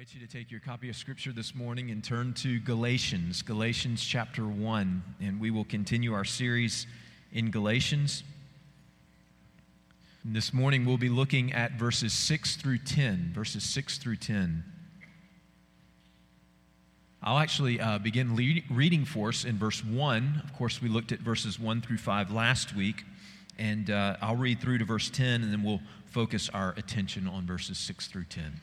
I invite you to take your copy of Scripture this morning and turn to Galatians, Galatians chapter 1, and we will continue our series in Galatians. And this morning we'll be looking at verses 6 through 10, verses 6 through 10. I'll actually begin reading for us in verse 1. Of course, we looked at verses 1 through 5 last week, and I'll read through to verse 10, and then we'll focus our attention on verses 6 through 10.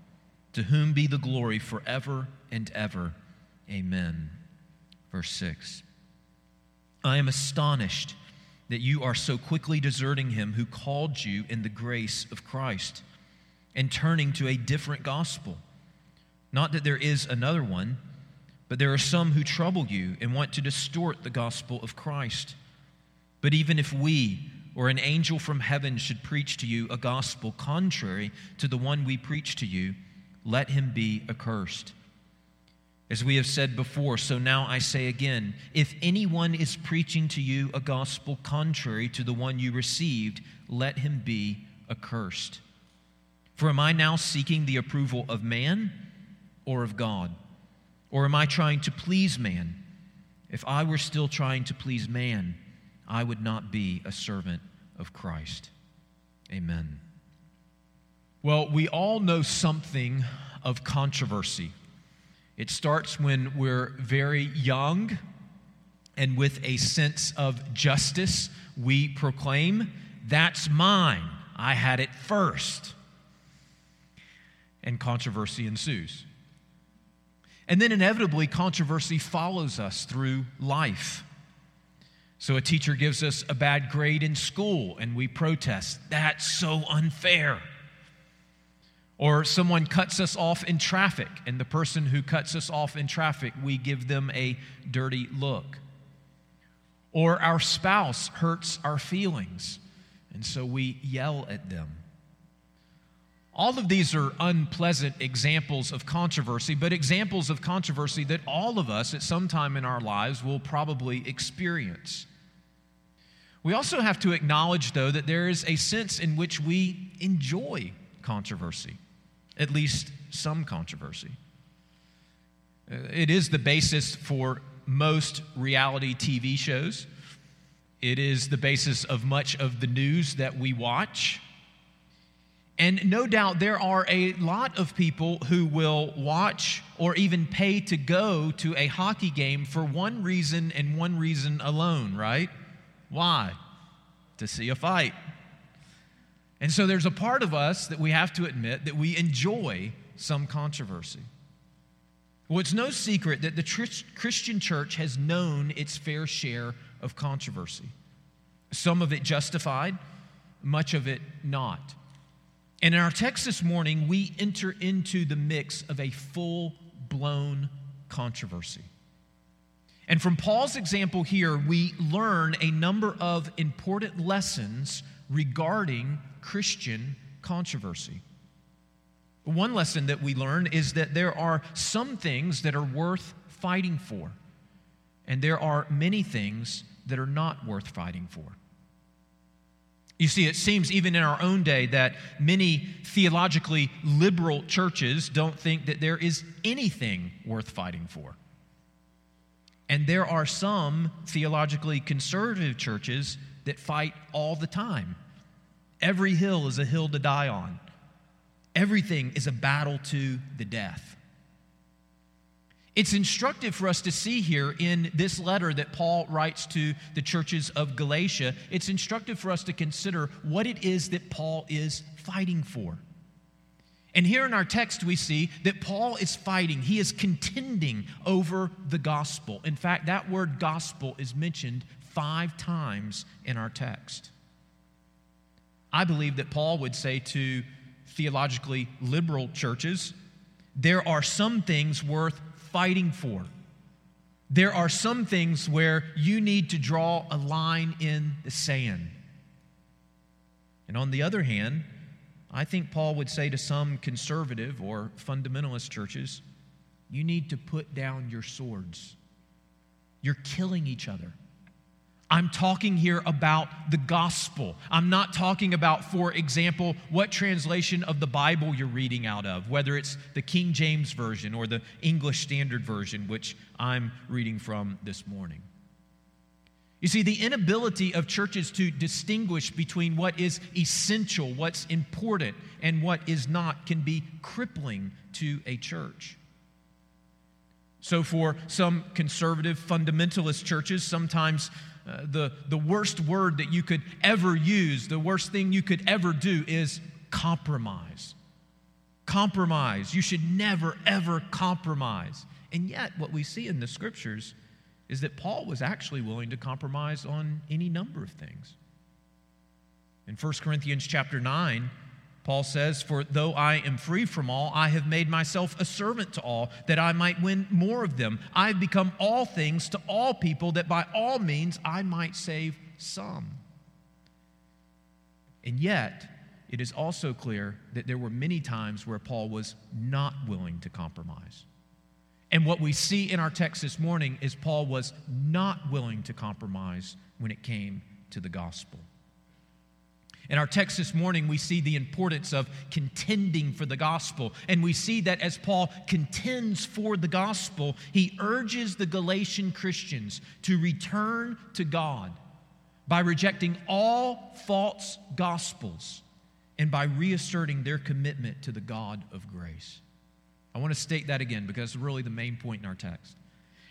To whom be the glory forever and ever. Amen. Verse 6. I am astonished that you are so quickly deserting him who called you in the grace of Christ and turning to a different gospel. Not that there is another one, but there are some who trouble you and want to distort the gospel of Christ. But even if we or an angel from heaven should preach to you a gospel contrary to the one we preach to you, let him be accursed. As we have said before, so now I say again, if anyone is preaching to you a gospel contrary to the one you received, let him be accursed. For am I now seeking the approval of man or of God? Or am I trying to please man? If I were still trying to please man, I would not be a servant of Christ. Amen. Well, we all know something of controversy. It starts when we're very young, and with a sense of justice, we proclaim, that's mine, I had it first. And controversy ensues. And then inevitably, controversy follows us through life. So a teacher gives us a bad grade in school, and we protest, that's so unfair. Or someone cuts us off in traffic, and the person who cuts us off in traffic, we give them a dirty look. Or our spouse hurts our feelings, and so we yell at them. All of these are unpleasant examples of controversy, but examples of controversy that all of us at some time in our lives will probably experience. We also have to acknowledge, though, that there is a sense in which we enjoy controversy. At least some controversy. It is the basis for most reality TV shows. It is the basis of much of the news that we watch. And no doubt there are a lot of people who will watch or even pay to go to a hockey game for one reason and one reason alone, right? Why? To see a fight. And so there's a part of us that we have to admit that we enjoy some controversy. Well, it's no secret that the Christian church has known its fair share of controversy. Some of it justified, much of it not. And in our text this morning, we enter into the mix of a full-blown controversy. And from Paul's example here, we learn a number of important lessons regarding Christian controversy. One lesson that we learn is that there are some things that are worth fighting for, and there are many things that are not worth fighting for. You see, it seems even in our own day that many theologically liberal churches don't think that there is anything worth fighting for. And there are some theologically conservative churches that fight all the time. Every hill is a hill to die on. Everything is a battle to the death. It's instructive for us to see here in this letter that Paul writes to the churches of Galatia, it's instructive for us to consider what it is that Paul is fighting for. And here in our text we see that Paul is fighting, he is contending over the gospel. In fact, that word gospel is mentioned 5 times in our text. I believe that Paul would say to theologically liberal churches, there are some things worth fighting for. There are some things where you need to draw a line in the sand. And on the other hand, I think Paul would say to some conservative or fundamentalist churches, you need to put down your swords. You're killing each other. I'm talking here about the gospel. I'm not talking about, for example, what translation of the Bible you're reading out of, whether it's the King James Version or the English Standard Version, which I'm reading from this morning. You see, the inability of churches to distinguish between what is essential, what's important, and what is not can be crippling to a church. So for some conservative fundamentalist churches, sometimes the worst word that you could ever use, the worst thing you could ever do is compromise. Compromise. You should never, ever compromise. And yet, what we see in the Scriptures is that Paul was actually willing to compromise on any number of things. In 1 Corinthians chapter 9, Paul says, "For though I am free from all, I have made myself a servant to all, that I might win more of them. I have become all things to all people, that by all means I might save some." And yet, it is also clear that there were many times where Paul was not willing to compromise. And what we see in our text this morning is Paul was not willing to compromise when it came to the gospel. In our text this morning, we see the importance of contending for the gospel. And we see that as Paul contends for the gospel, he urges the Galatian Christians to return to God by rejecting all false gospels and by reasserting their commitment to the God of grace. I want to state that again because it's really the main point in our text.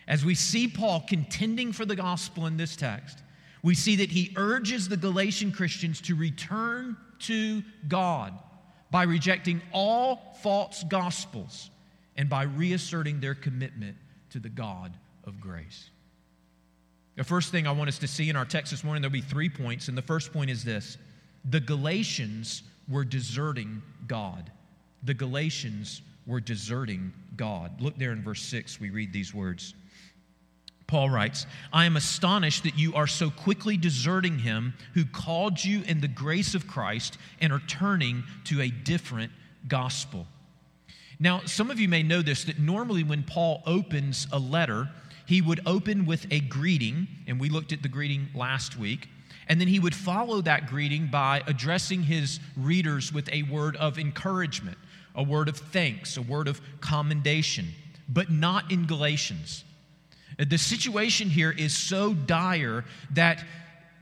As we see Paul contending for the gospel in this text, we see that he urges the Galatian Christians to return to God by rejecting all false gospels and by reasserting their commitment to the God of grace. The first thing I want us to see in our text this morning, there'll be 3 points, and the first point is this: the Galatians were deserting God. The Galatians were deserting God. Look there in verse 6, we read these words. Paul writes, "I am astonished that you are so quickly deserting him who called you in the grace of Christ and are turning to a different gospel." Now, some of you may know this, that normally when Paul opens a letter, he would open with a greeting, and we looked at the greeting last week, and then he would follow that greeting by addressing his readers with a word of encouragement, a word of thanks, a word of commendation, but not in Galatians. The situation here is so dire that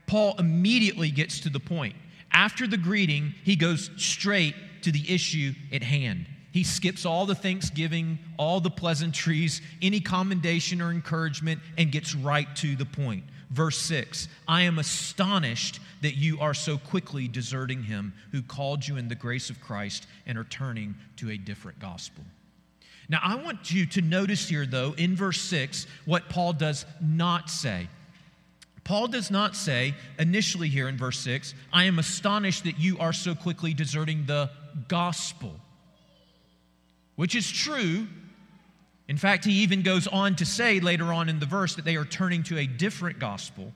Paul immediately gets to the point. After the greeting, he goes straight to the issue at hand. He skips all the thanksgiving, all the pleasantries, any commendation or encouragement, and gets right to the point. Verse 6, "I am astonished that you are so quickly deserting him who called you in the grace of Christ and are turning to a different gospel." Now, I want you to notice here, though, in verse 6, what Paul does not say. Paul does not say, initially here in verse 6, "I am astonished that you are so quickly deserting the gospel," which is true. In fact, he even goes on to say later on in the verse that they are turning to a different gospel.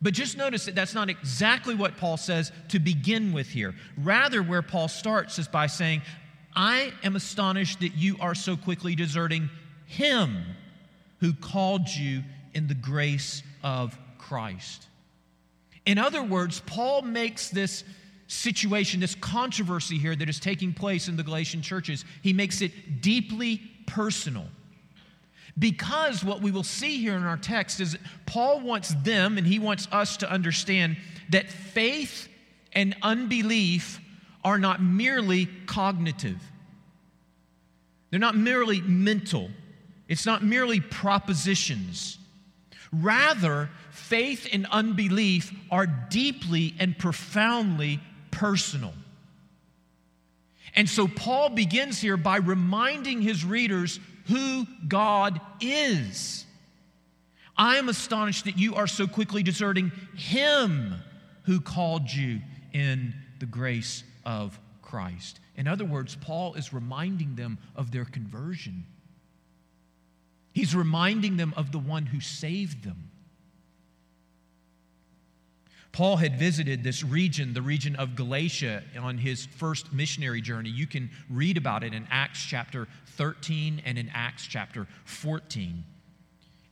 But just notice that that's not exactly what Paul says to begin with here. Rather, where Paul starts is by saying, "I am astonished that you are so quickly deserting him who called you in the grace of Christ." In other words, Paul makes this situation, this controversy here that is taking place in the Galatian churches, he makes it deeply personal. Because what we will see here in our text is Paul wants them, and he wants us to understand that faith and unbelief are not merely cognitive. They're not merely mental. It's not merely propositions. Rather, faith and unbelief are deeply and profoundly personal. And so Paul begins here by reminding his readers who God is. "I am astonished that you are so quickly deserting him who called you in the grace of Christ." In other words, Paul is reminding them of their conversion. He's reminding them of the one who saved them. Paul had visited this region, the region of Galatia, on his first missionary journey. You can read about it in Acts chapter 13 and in Acts chapter 14.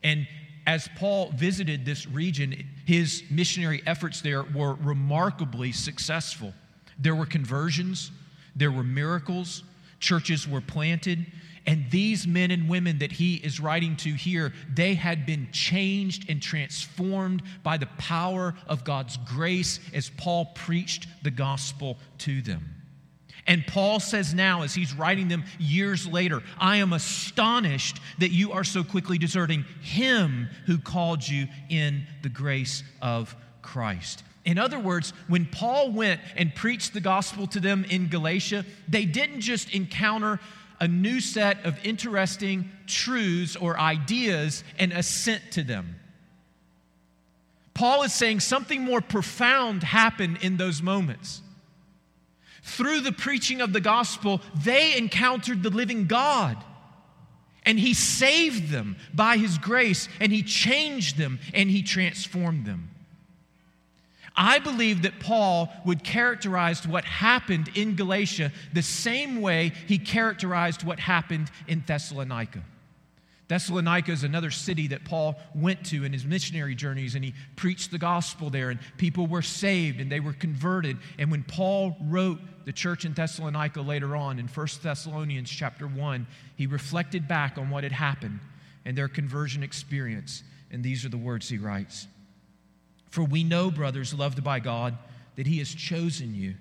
And as Paul visited this region, his missionary efforts there were remarkably successful. There were conversions, there were miracles, churches were planted, and these men and women that he is writing to here, they had been changed and transformed by the power of God's grace as Paul preached the gospel to them. And Paul says now, as he's writing them years later, I am astonished that you are so quickly deserting him who called you in the grace of Christ. In other words, when Paul went and preached the gospel to them in Galatia, they didn't just encounter a new set of interesting truths or ideas and assent to them. Paul is saying something more profound happened in those moments. Through the preaching of the gospel, they encountered the living God, and he saved them by his grace, and he changed them, and he transformed them. I believe that Paul would characterize what happened in Galatia the same way he characterized what happened in Thessalonica. Thessalonica is another city that Paul went to in his missionary journeys, and he preached the gospel there, and people were saved, and they were converted. And when Paul wrote the church in Thessalonica later on, in 1 Thessalonians chapter 1, he reflected back on what had happened and their conversion experience, and these are the words he writes. For we know, brothers loved by God, that he has chosen you,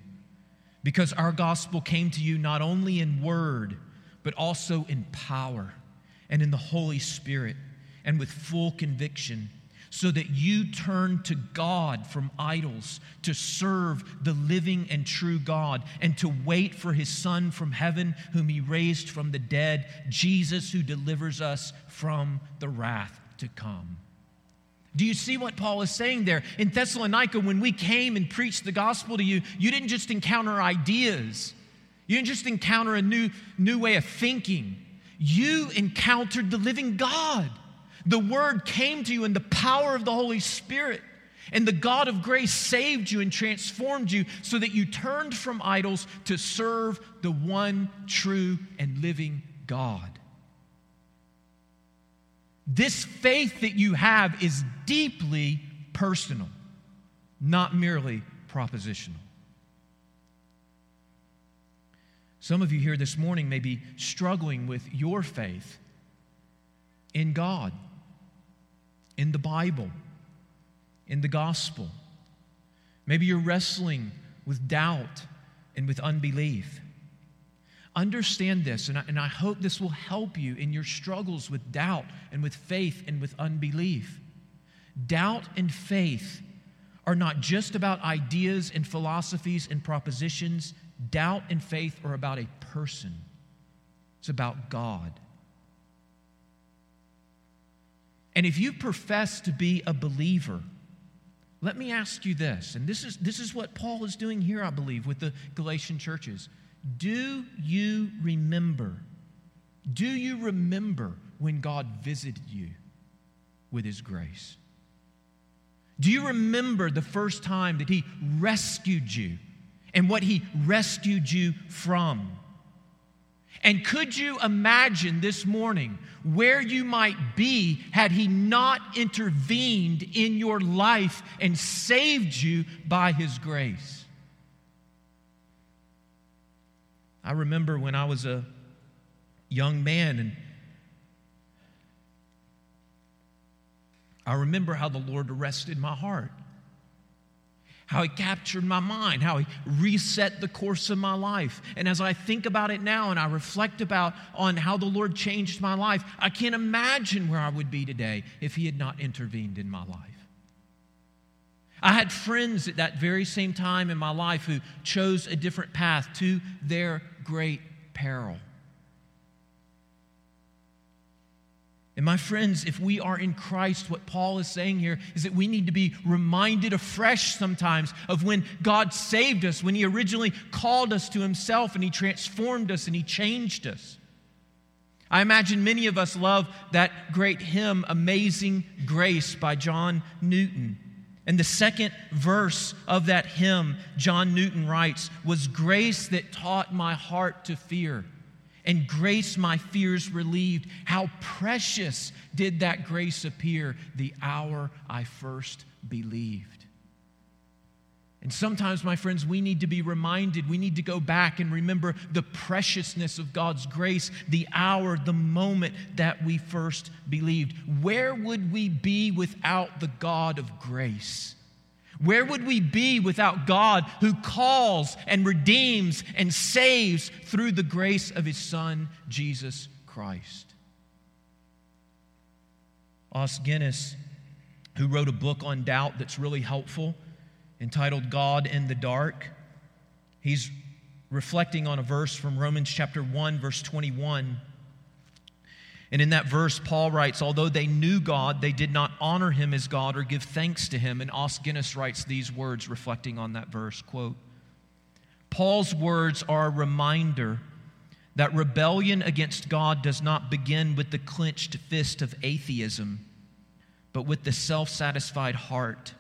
because our gospel came to you not only in word, but also in power and in the Holy Spirit and with full conviction, so that you turn to God from idols to serve the living and true God and to wait for his Son from heaven, whom he raised from the dead, Jesus, who delivers us from the wrath to come. Do you see what Paul is saying there? In Thessalonica, when we came and preached the gospel to you, you didn't just encounter ideas. You didn't just encounter a new way of thinking. You encountered the living God. The word came to you in the power of the Holy Spirit. And the God of grace saved you and transformed you so that you turned from idols to serve the one true and living God. This faith that you have is deeply personal, not merely propositional. Some of you here this morning may be struggling with your faith in God, in the Bible, in the gospel. Maybe you're wrestling with doubt and with unbelief. Understand this, and I hope this will help you in your struggles with doubt and with faith and with unbelief. Doubt and faith are not just about ideas and philosophies and propositions. Doubt and faith are about a person. It's about God. And if you profess to be a believer, let me ask you this, and this is what Paul is doing here, I believe, with the Galatian churches. Do you remember when God visited you with his grace? Do you remember the first time that he rescued you and what he rescued you from? And could you imagine this morning where you might be had he not intervened in your life and saved you by his grace? I remember when I was a young man, and I remember how the Lord arrested my heart, how he captured my mind, how he reset the course of my life. And as I think about it now and I reflect about on how the Lord changed my life, I can't imagine where I would be today if he had not intervened in my life. I had friends at that very same time in my life who chose a different path to their great peril. And my friends, if we are in Christ, what Paul is saying here is that we need to be reminded afresh sometimes of when God saved us, when He originally called us to Himself and He transformed us and He changed us. I imagine many of us love that great hymn, Amazing Grace by John Newton. And the second verse of that hymn, John Newton writes, was grace that taught my heart to fear, and grace my fears relieved. How precious did that grace appear the hour I first believed. And sometimes, my friends, we need to be reminded, we need to go back and remember the preciousness of God's grace, the hour, the moment that we first believed. Where would we be without the God of grace? Where would we be without God who calls and redeems and saves through the grace of His Son, Jesus Christ? Os Guinness, who wrote a book on doubt that's really helpful, entitled God in the Dark, he's reflecting on a verse from Romans chapter 1, verse 21. And in that verse, Paul writes, although they knew God, they did not honor Him as God or give thanks to Him. And Os Guinness writes these words reflecting on that verse, quote, Paul's words are a reminder that rebellion against God does not begin with the clenched fist of atheism, but with the self-satisfied heart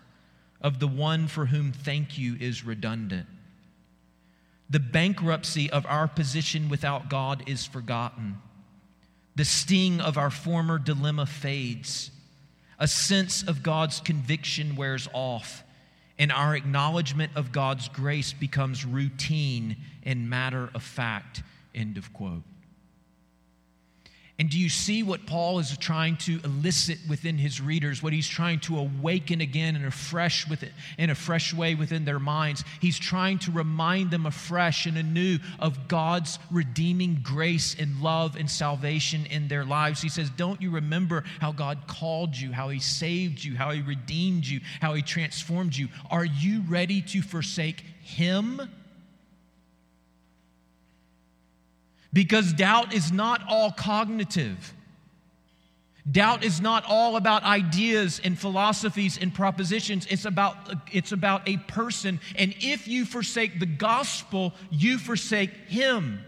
of the one for whom thank you is redundant. The bankruptcy of our position without God is forgotten. The sting of our former dilemma fades. A sense of God's conviction wears off, and our acknowledgement of God's grace becomes routine and matter of fact, end of quote. And do you see what Paul is trying to elicit within his readers, what he's trying to awaken again in a fresh way within their minds? He's trying to remind them afresh and anew of God's redeeming grace and love and salvation in their lives. He says, don't you remember how God called you, how He saved you, how He redeemed you, how He transformed you? Are you ready to forsake Him? Because doubt is not all cognitive. Doubt is not all about ideas and philosophies and propositions. It's about a person. And if you forsake the gospel, you forsake Him.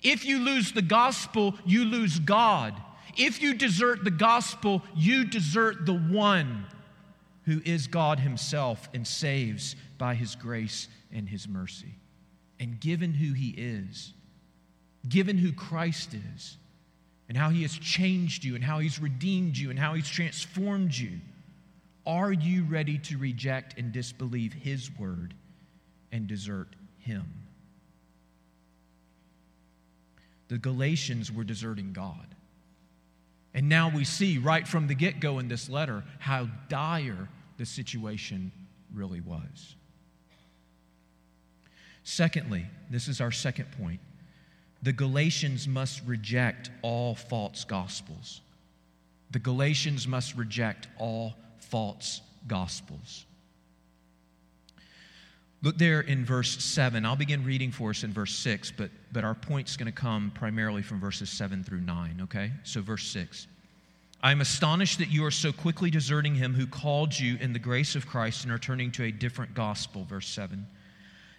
If you lose the gospel, you lose God. If you desert the gospel, you desert the one who is God Himself and saves by His grace and His mercy. And given who He is, given who Christ is and how He has changed you and how He's redeemed you and how He's transformed you, are you ready to reject and disbelieve His word and desert Him? The Galatians were deserting God. And now we see right from the get-go in this letter how dire the situation really was. Secondly, this is our second point, the Galatians must reject all false gospels. The Galatians must reject all false gospels. Look there in verse 7. I'll begin reading for us in verse 6, but our point's going to come primarily from verses 7 through 9, okay? So verse 6. I am astonished that you are so quickly deserting Him who called you in the grace of Christ and are turning to a different gospel, verse 7.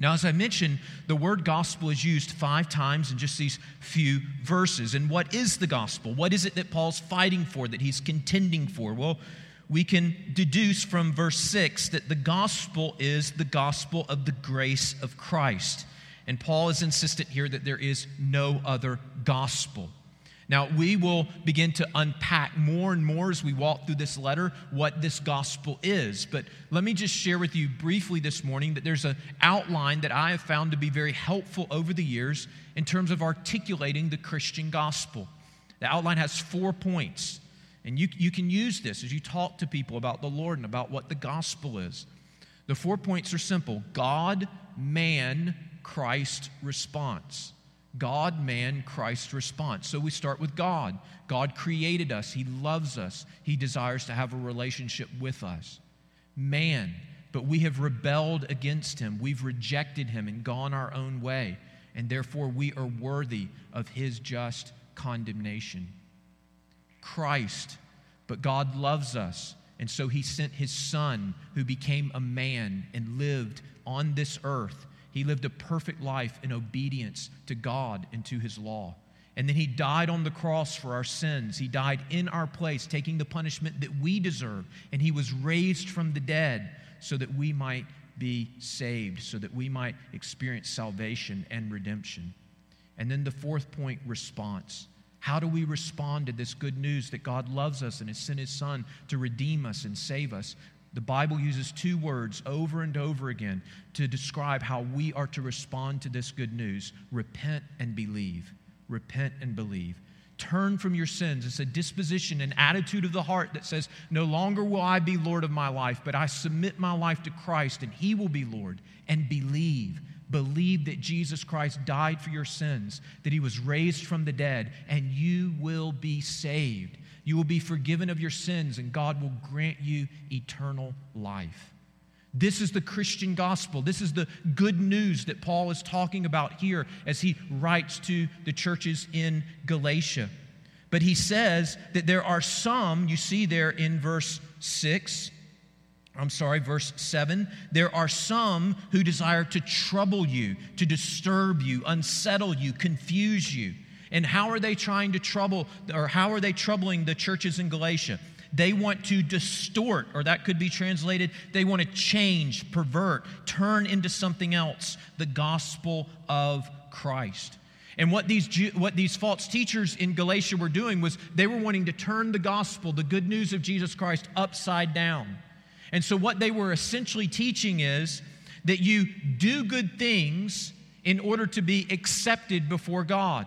Now, as I mentioned, the word gospel is used 5 times in just these few verses. And what is the gospel? What is it that Paul's fighting for, that he's contending for? Well, we can deduce from verse 6 that the gospel is the gospel of the grace of Christ. And Paul is insistent here that there is no other gospel. Now, we will begin to unpack more and more as we walk through this letter what this gospel is. But let me just share with you briefly this morning that there's an outline that I have found to be very helpful over the years in terms of articulating the Christian gospel. The outline has 4 points, and you can use this as you talk to people about the Lord and about what the gospel is. The 4 points are simple. God, man, Christ response. God, man, Christ response. So we start with God. God created us. He loves us. He desires to have a relationship with us. Man, but we have rebelled against him. We've rejected him and gone our own way. And therefore, we are worthy of his just condemnation. Christ, but God loves us. And so he sent his son who became a man and lived on this earth. He lived a perfect life in obedience to God and to his law. And then he died on the cross for our sins. He died in our place, taking the punishment that we deserve. And he was raised from the dead so that we might be saved, so that we might experience salvation and redemption. And then the 4th point, response. How do we respond to this good news that God loves us and has sent his son to redeem us and save us? The Bible uses 2 words over and over again to describe how we are to respond to this good news. Repent and believe. Repent and believe. Turn from your sins. It's a disposition, an attitude of the heart that says, no longer will I be Lord of my life, but I submit my life to Christ and he will be Lord. And believe. Believe that Jesus Christ died for your sins, that he was raised from the dead, and you will be saved. You will be forgiven of your sins, and God will grant you eternal life. This is the Christian gospel. This is the good news that Paul is talking about here as he writes to the churches in Galatia. But he says that there are some, you see there in verse 7, there are some who desire to trouble you, to disturb you, unsettle you, confuse you. And how are they trying to trouble, or how are they troubling the churches in Galatia? They want to distort, or that could be translated, they want to change, pervert, turn into something else, the gospel of Christ. And what these false teachers in Galatia were doing was they were wanting to turn the gospel, the good news of Jesus Christ, upside down. And so what they were essentially teaching is that you do good things in order to be accepted before God.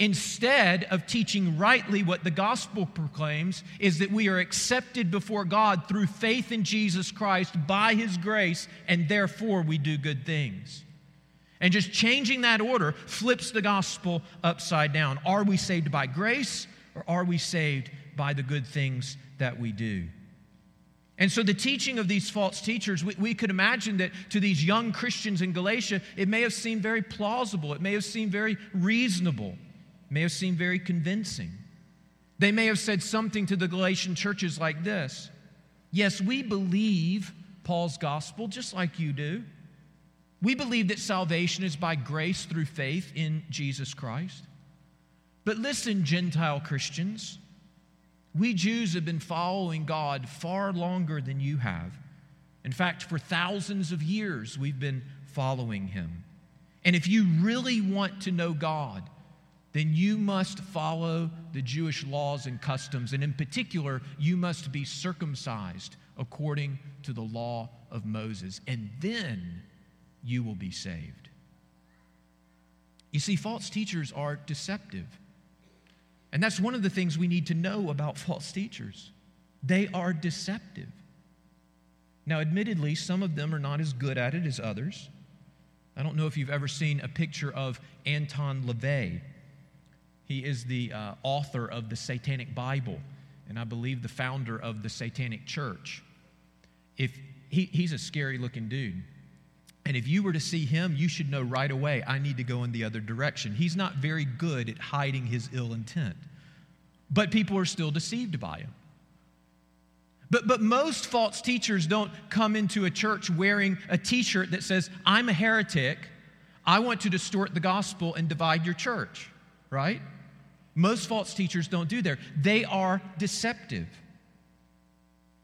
Instead of teaching rightly what the gospel proclaims is that we are accepted before God through faith in Jesus Christ by his grace, and therefore we do good things. And just changing that order flips the gospel upside down. Are we saved by grace, or are we saved by the good things that we do? And so the teaching of these false teachers, we could imagine that to these young Christians in Galatia, it may have seemed very plausible. It may have seemed very reasonable. It may have seemed very convincing. They may have said something to the Galatian churches like this. Yes, we believe Paul's gospel just like you do. We believe that salvation is by grace through faith in Jesus Christ. But listen, Gentile Christians, we Jews have been following God far longer than you have. In fact, for thousands of years, we've been following him. And if you really want to know God, then you must follow the Jewish laws and customs. And in particular, you must be circumcised according to the law of Moses. And then you will be saved. You see, false teachers are deceptive. And that's one of the things we need to know about false teachers. They are deceptive. Now, admittedly, some of them are not as good at it as others. I don't know if you've ever seen a picture of Anton LaVey. He is the author of the Satanic Bible, and I believe the founder of the Satanic Church. He's a scary-looking dude. And if you were to see him, you should know right away, I need to go in the other direction. He's not very good at hiding his ill intent. But people are still deceived by him. But most false teachers don't come into a church wearing a t-shirt that says, I'm a heretic, I want to distort the gospel and divide your church, right? Most false teachers don't do that. They are deceptive.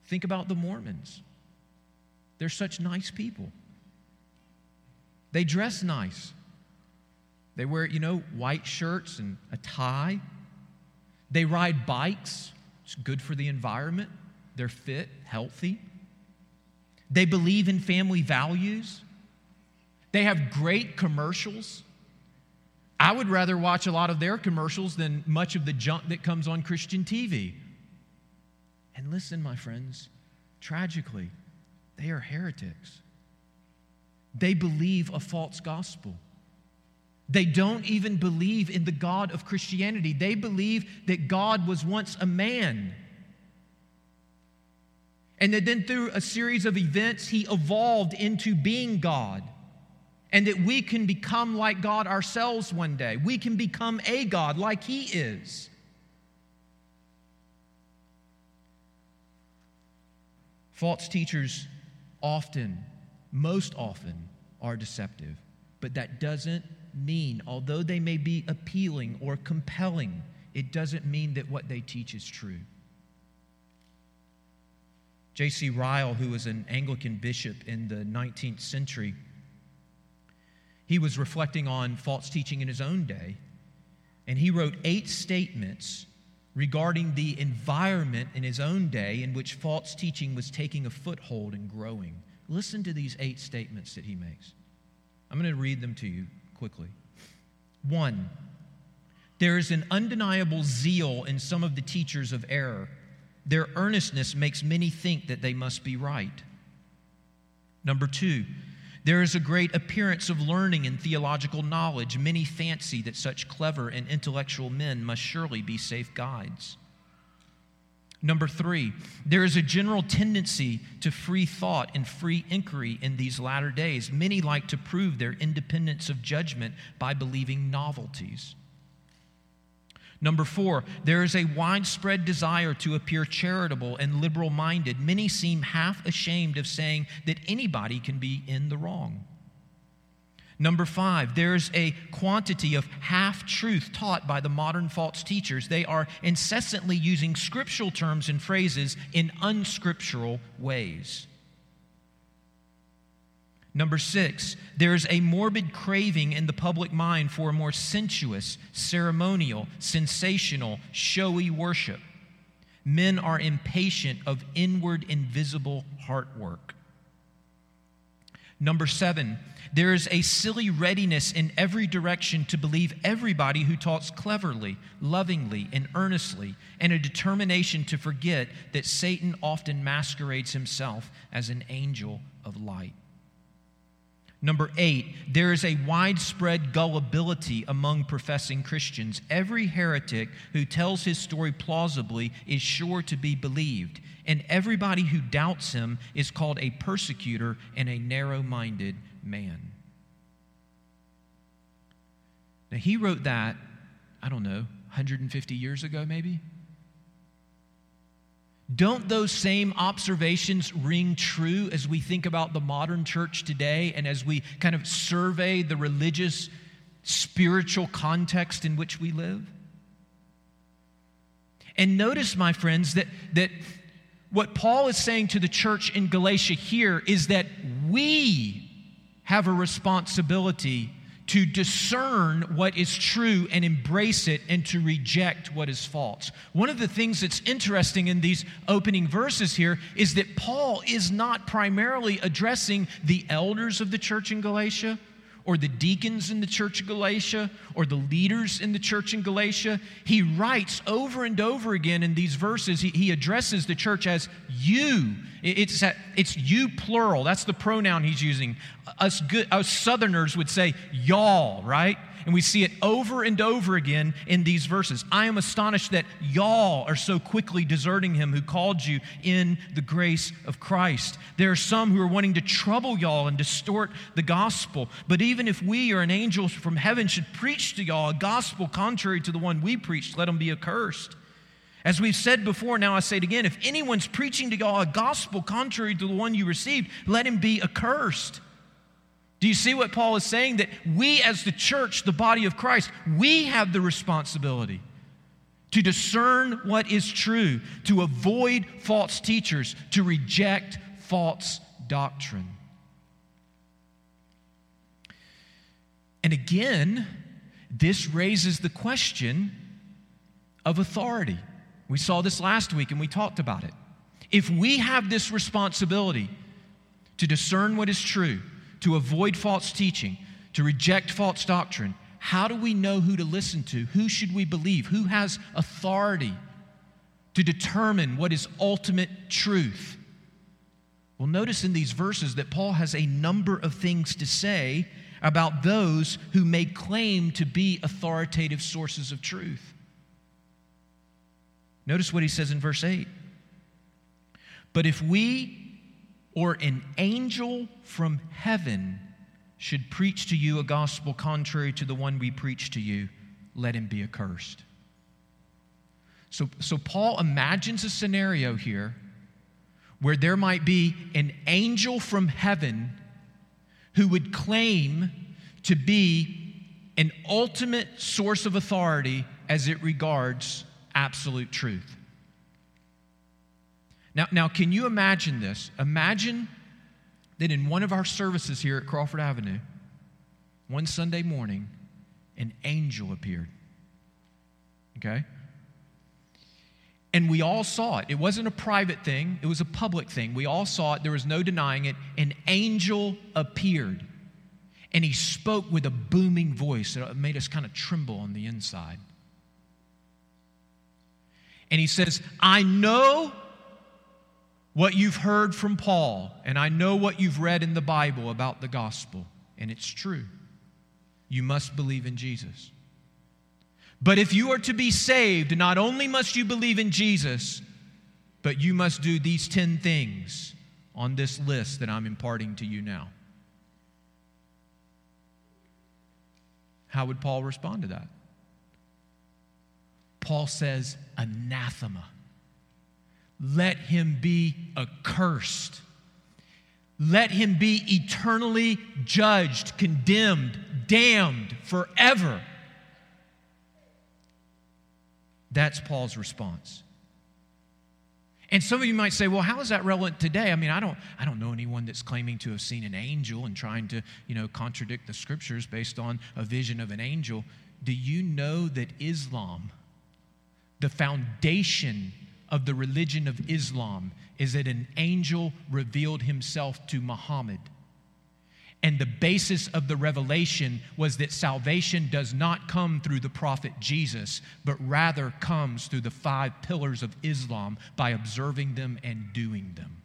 Think about the Mormons. They're such nice people. They dress nice. They wear, white shirts and a tie. They ride bikes. It's good for the environment. They're fit, healthy. They believe in family values. They have great commercials. I would rather watch a lot of their commercials than much of the junk that comes on Christian TV. And listen, my friends, tragically, They are heretics. They believe a false gospel. They don't even believe in the God of Christianity. They believe that God was once a man. And that then through a series of events, he evolved into being God. And that we can become like God ourselves one day. We can become a God like he is. False teachers often, most often, are deceptive. But that doesn't mean, although they may be appealing or compelling, it doesn't mean that what they teach is true. J.C. Ryle, who was an Anglican bishop in the 19th century, he was reflecting on false teaching in his own day, and he wrote 8 statements regarding the environment in his own day in which false teaching was taking a foothold and growing. Listen to these 8 statements that he makes. I'm going to read them to you quickly. 1, there is an undeniable zeal in some of the teachers of error. Their earnestness makes many think that they must be right. Number 2, there is a great appearance of learning and theological knowledge. Many fancy that such clever and intellectual men must surely be safe guides. Number 3, there is a general tendency to free thought and free inquiry in these latter days. Many like to prove their independence of judgment by believing novelties. Number 4, there is a widespread desire to appear charitable and liberal-minded. Many seem half ashamed of saying that anybody can be in the wrong. Number 5, there's a quantity of half-truth taught by the modern false teachers. They are incessantly using scriptural terms and phrases in unscriptural ways. Number 6, there's a morbid craving in the public mind for a more sensuous, ceremonial, sensational, showy worship. Men are impatient of inward, invisible heart work. Number 7, there is a silly readiness in every direction to believe everybody who talks cleverly, lovingly, and earnestly, and a determination to forget that Satan often masquerades himself as an angel of light. Number 8, there is a widespread gullibility among professing Christians. Every heretic who tells his story plausibly is sure to be believed, and everybody who doubts him is called a persecutor and a narrow-minded man. Now, he wrote that, 150 years ago maybe? Don't those same observations ring true as we think about the modern church today and as we kind of survey the religious, spiritual context in which we live? And notice, my friends, that what Paul is saying to the church in Galatia here is that we have a responsibility to discern what is true and embrace it and to reject what is false. One of the things that's interesting in these opening verses here is that Paul is not primarily addressing the elders of the church in Galatia or the deacons in the church of Galatia or the leaders in the church in Galatia. He writes over and over again in these verses, he addresses the church as you. It's you plural. That's the pronoun he's using. Us Southerners would say y'all, right? And we see it over and over again in these verses. I am astonished that y'all are so quickly deserting him who called you in the grace of Christ. There are some who are wanting to trouble y'all and distort the gospel. But even if we or an angel from heaven should preach to y'all a gospel contrary to the one we preached, let him be accursed. As we've said before, now I say it again, if anyone's preaching to y'all a gospel contrary to the one you received, let him be accursed. Do you see what Paul is saying? That we as the church, the body of Christ, we have the responsibility to discern what is true, to avoid false teachers, to reject false doctrine. And again, this raises the question of authority. We saw this last week and we talked about it. If we have this responsibility to discern what is true, to avoid false teaching, to reject false doctrine, how do we know who to listen to? Who should we believe? Who has authority to determine what is ultimate truth? Well, notice in these verses that Paul has a number of things to say about those who may claim to be authoritative sources of truth. Notice what he says in verse 8. But if we or an angel from heaven should preach to you a gospel contrary to the one we preach to you, let him be accursed. So Paul imagines a scenario here where there might be an angel from heaven who would claim to be an ultimate source of authority as it regards absolute truth. Now, can you imagine this? Imagine that in one of our services here at Crawford Avenue, one Sunday morning, an angel appeared. Okay? And we all saw it. It wasn't a private thing. It was a public thing. We all saw it. There was no denying it. An angel appeared. And he spoke with a booming voice that made us kind of tremble on the inside. And he says, I know what you've heard from Paul, and I know what you've read in the Bible about the gospel. And it's true. You must believe in Jesus. But if you are to be saved, not only must you believe in Jesus, but you must do these 10 things on this list that I'm imparting to you now. How would Paul respond to that? Paul says, anathema. Let him be accursed. Let him be eternally judged, condemned, damned forever. That's Paul's response. And some of you might say, well, how is that relevant today? I mean, I don't know anyone that's claiming to have seen an angel and trying to, contradict the scriptures based on a vision of an angel. Do you know that Islam, the foundation of the religion of Islam, is that an angel revealed himself to Muhammad? And the basis of the revelation was that salvation does not come through the prophet Jesus, but rather comes through the 5 pillars of Islam by observing them and doing them.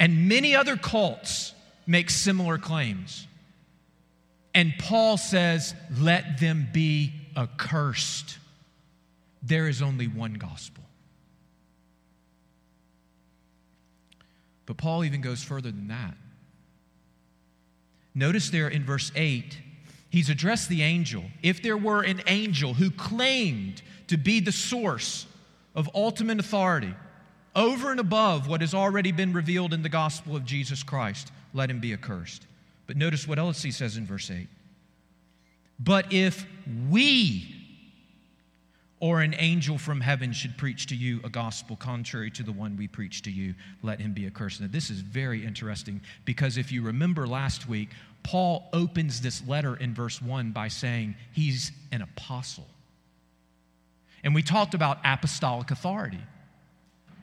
And many other cults make similar claims. And Paul says, let them be accursed. There is only one gospel. But Paul even goes further than that. Notice there in verse 8, he's addressed the angel. If there were an angel who claimed to be the source of ultimate authority over and above what has already been revealed in the gospel of Jesus Christ, let him be accursed. But notice what else he says in verse 8. But if we or an angel from heaven should preach to you a gospel contrary to the one we preach to you, let him be accursed. Now, this is very interesting because if you remember last week, Paul opens this letter in verse 1 by saying he's an apostle. And we talked about apostolic authority.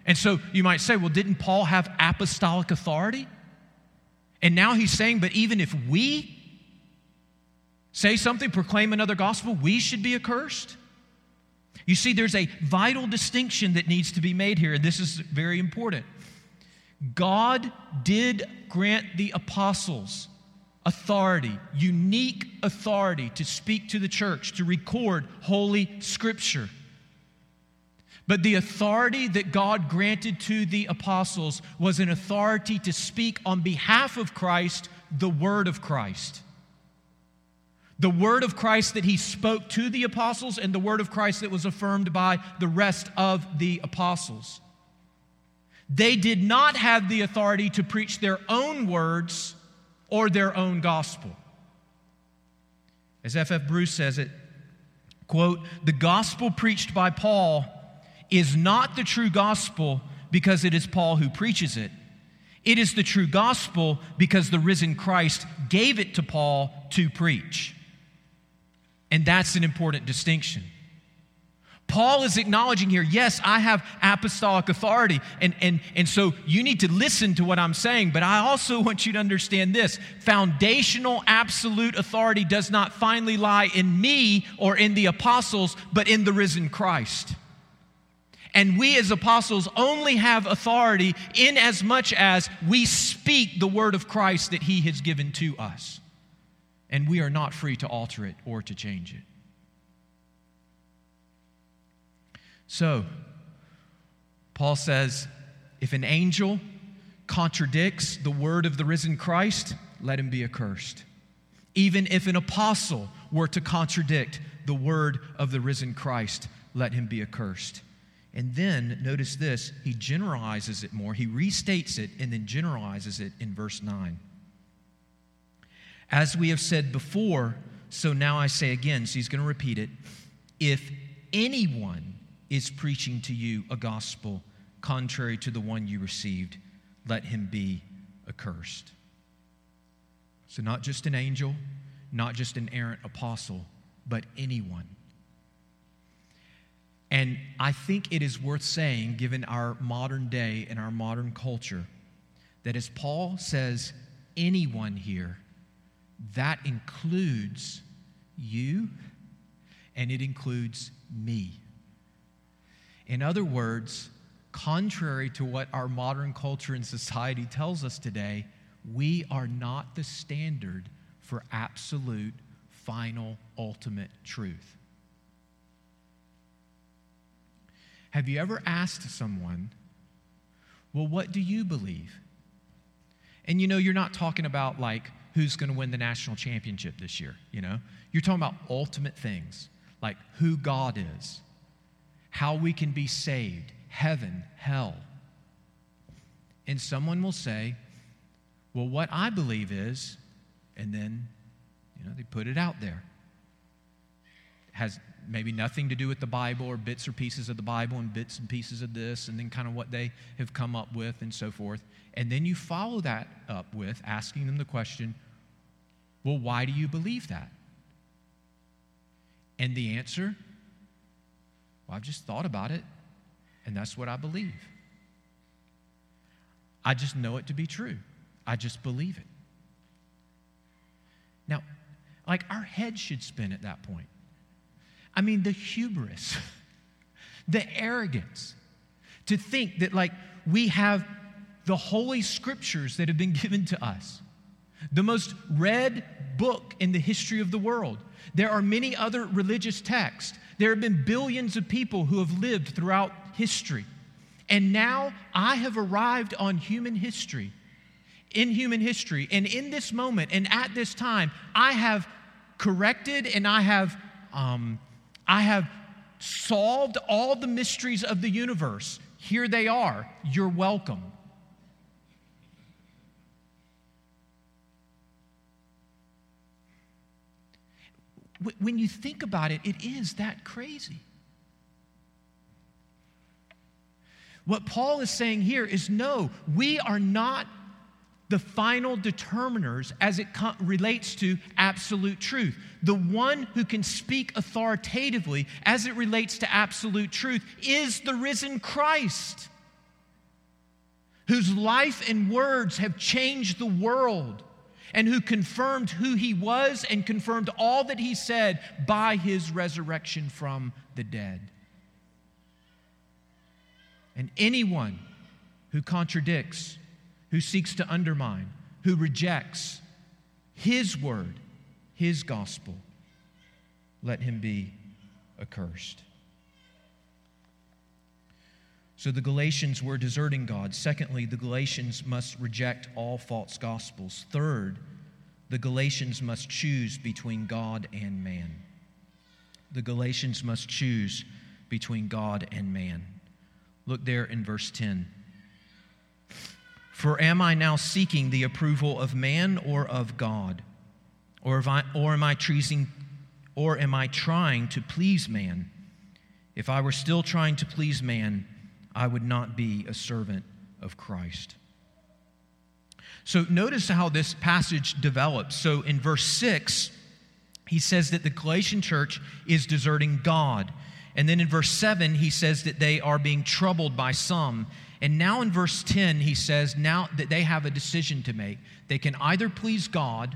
And so you might say, well, didn't Paul have apostolic authority? And now he's saying, but even if we say something, proclaim another gospel, we should be accursed? You see, there's a vital distinction that needs to be made here, and this is very important. God did grant the apostles authority, unique authority, to speak to the church, to record Holy Scripture. But the authority that God granted to the apostles was an authority to speak on behalf of Christ, the Word of Christ. The word of Christ that he spoke to the apostles and the word of Christ that was affirmed by the rest of the apostles. They did not have the authority to preach their own words or their own gospel. As F. F. Bruce says it, quote, the gospel preached by Paul is not the true gospel because it is Paul who preaches it. It is the true gospel because the risen Christ gave it to Paul to preach. And that's an important distinction. Paul is acknowledging here, yes, I have apostolic authority, and so you need to listen to what I'm saying, but I also want you to understand this. Foundational absolute authority does not finally lie in me or in the apostles, but in the risen Christ. And we as apostles only have authority in as much as we speak the word of Christ that he has given to us. And we are not free to alter it or to change it. So, Paul says, if an angel contradicts the word of the risen Christ, let him be accursed. Even if an apostle were to contradict the word of the risen Christ, let him be accursed. And then, notice this, he generalizes it more. He restates it and then generalizes it in verse 9. As we have said before, so now I say again, so he's going to repeat it. If anyone is preaching to you a gospel contrary to the one you received, let him be accursed. So not just an angel, not just an errant apostle, but anyone. And I think it is worth saying, given our modern day and our modern culture, that as Paul says, anyone here, that includes you and it includes me. In other words, contrary to what our modern culture and society tells us today, we are not the standard for absolute, final, ultimate truth. Have you ever asked someone, well, what do you believe? And you know, you're not talking about like who's going to win the national championship this year, you know? You're talking about ultimate things, like who God is, how we can be saved, heaven, hell. And someone will say, well, what I believe is, and then, you know, they put it out there. It has maybe nothing to do with the Bible or bits or pieces of the Bible and bits and pieces of this and then kind of what they have come up with and so forth. And then you follow that up with asking them the question, well, why do you believe that? And the answer, well, I've just thought about it, and that's what I believe. I just know it to be true. I just believe it. Now, like our heads should spin at that point. I mean, the hubris, the arrogance, to think that like we have the holy scriptures that have been given to us, the most read book in the history of the world. There are many other religious texts. There have been billions of people who have lived throughout history. And now I have arrived on human history, and in this moment and at this time, I have corrected and I have solved all the mysteries of the universe. Here they are. You're welcome. When you think about it, it is that crazy. What Paul is saying here is, no, we are not the final determiners as it relates to absolute truth. The one who can speak authoritatively as it relates to absolute truth is the risen Christ, whose life and words have changed the world, and who confirmed who he was and confirmed all that he said by his resurrection from the dead. And anyone who contradicts, who seeks to undermine, who rejects his word, his gospel, let him be accursed. So the Galatians were deserting God. Secondly, the Galatians must reject all false gospels. Third, the Galatians must choose between God and man. The Galatians must choose between God and man. Look there in verse 10. For am I now seeking the approval of man or of God? Or am I trying to please man? If I were still trying to please man, I would not be a servant of Christ. So notice how this passage develops. So in verse 6, he says that the Galatian church is deserting God. And then in verse 7, he says that they are being troubled by some. And now in verse 10, he says now that they have a decision to make. They can either please God,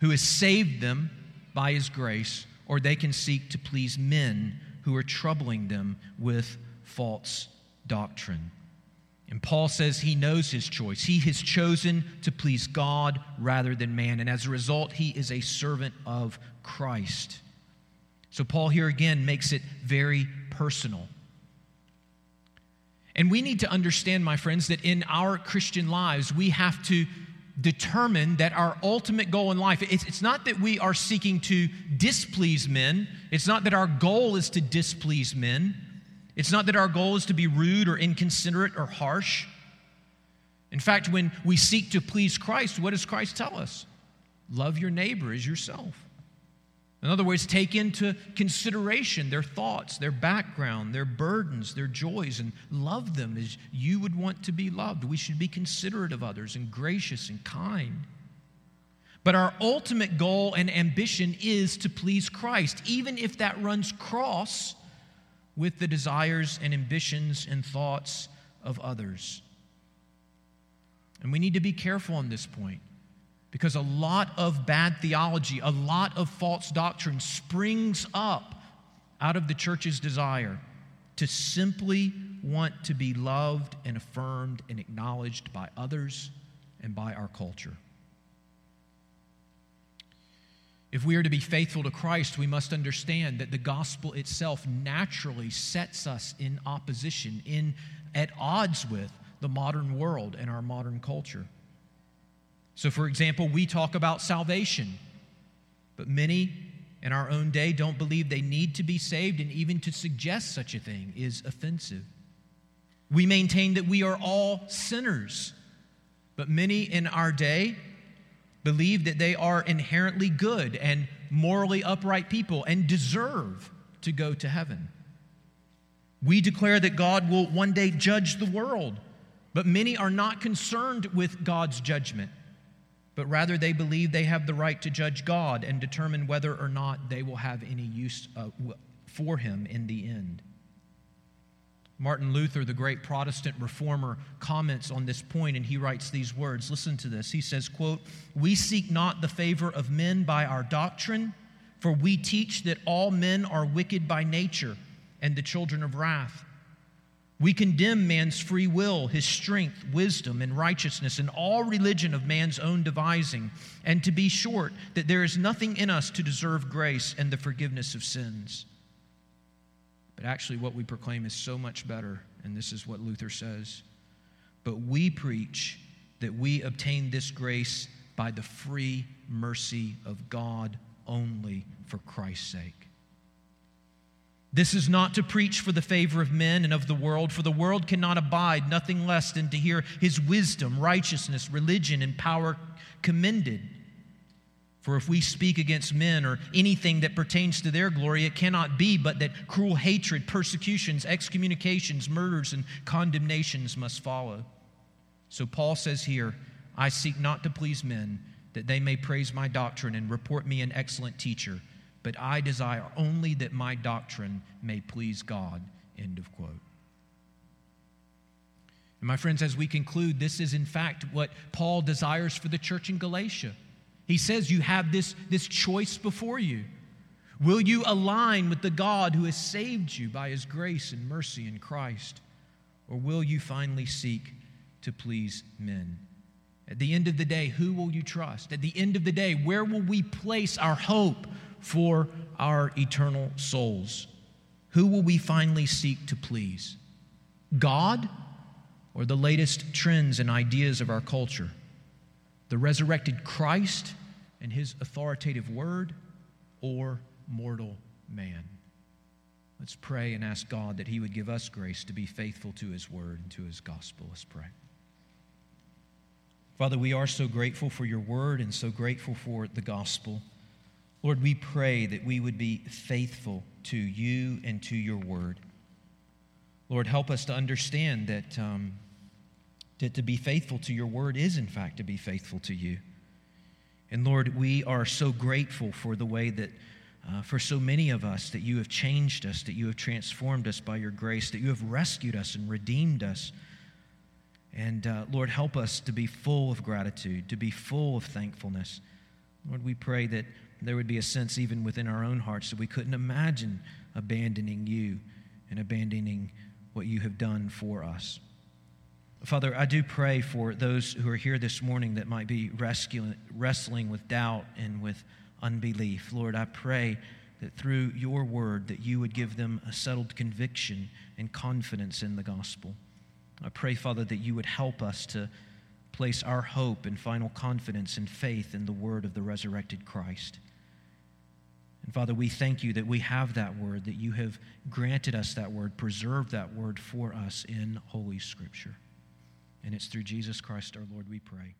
who has saved them by his grace, or they can seek to please men who are troubling them with false doctrine. And Paul says he knows his choice. He has chosen to please God rather than man. And as a result, he is a servant of Christ. So Paul here again makes it very personal. And we need to understand, my friends, that in our Christian lives, we have to determine that our ultimate goal in life, it's not that we are seeking to displease men. It's not that our goal is to displease men. It's not that our goal is to be rude or inconsiderate or harsh. In fact, when we seek to please Christ, what does Christ tell us? Love your neighbor as yourself. In other words, take into consideration their thoughts, their background, their burdens, their joys, and love them as you would want to be loved. We should be considerate of others and gracious and kind. But our ultimate goal and ambition is to please Christ, even if that runs cross with the desires and ambitions and thoughts of others. And we need to be careful on this point, because a lot of bad theology, a lot of false doctrine springs up out of the church's desire to simply want to be loved and affirmed and acknowledged by others and by our culture. If we are to be faithful to Christ, we must understand that the gospel itself naturally sets us in opposition, at odds with the modern world and our modern culture. So, for example, we talk about salvation, but many in our own day don't believe they need to be saved, and even to suggest such a thing is offensive. We maintain that we are all sinners, but many in our day believe that they are inherently good and morally upright people and deserve to go to heaven. We declare that God will one day judge the world, but many are not concerned with God's judgment, but rather they believe they have the right to judge God and determine whether or not they will have any use for Him in the end. Martin Luther, the great Protestant reformer, comments on this point, and he writes these words. Listen to this. He says, quote, "We seek not the favor of men by our doctrine, for we teach that all men are wicked by nature and the children of wrath. We condemn man's free will, his strength, wisdom, and righteousness, and all religion of man's own devising, and to be short, that there is nothing in us to deserve grace and the forgiveness of sins." But actually what we proclaim is so much better, and this is what Luther says. "But we preach that we obtain this grace by the free mercy of God only for Christ's sake. This is not to preach for the favor of men and of the world, for the world cannot abide nothing less than to hear his wisdom, righteousness, religion, and power commended. For if we speak against men or anything that pertains to their glory, it cannot be but that cruel hatred, persecutions, excommunications, murders, and condemnations must follow. So Paul says here, I seek not to please men, that they may praise my doctrine and report me an excellent teacher, but I desire only that my doctrine may please God." End of quote. And my friends, as we conclude, this is in fact what Paul desires for the church in Galatia. He says you have this choice before you. Will you align with the God who has saved you by His grace and mercy in Christ? Or will you finally seek to please men? At the end of the day, who will you trust? At the end of the day, where will we place our hope for our eternal souls? Who will we finally seek to please? God or the latest trends and ideas of our culture? The resurrected Christ and His authoritative word, or mortal man? Let's pray and ask God that He would give us grace to be faithful to His word and to His gospel. Let's pray. Father, we are so grateful for your word and so grateful for the gospel. Lord, we pray that we would be faithful to you and to your word. Lord, help us to understand that that to be faithful to your word is, in fact, to be faithful to you. And Lord, we are so grateful for the way that, for so many of us, that you have changed us, that you have transformed us by your grace, that you have rescued us and redeemed us. And Lord, help us to be full of gratitude, to be full of thankfulness. Lord, we pray that there would be a sense even within our own hearts that we couldn't imagine abandoning you and abandoning what you have done for us. Father, I do pray for those who are here this morning that might be wrestling with doubt and with unbelief. Lord, I pray that through your word that you would give them a settled conviction and confidence in the gospel. I pray, Father, that you would help us to place our hope and final confidence and faith in the word of the resurrected Christ. And Father, we thank you that we have that word, that you have granted us that word, preserved that word for us in Holy Scripture. And it's through Jesus Christ our Lord we pray.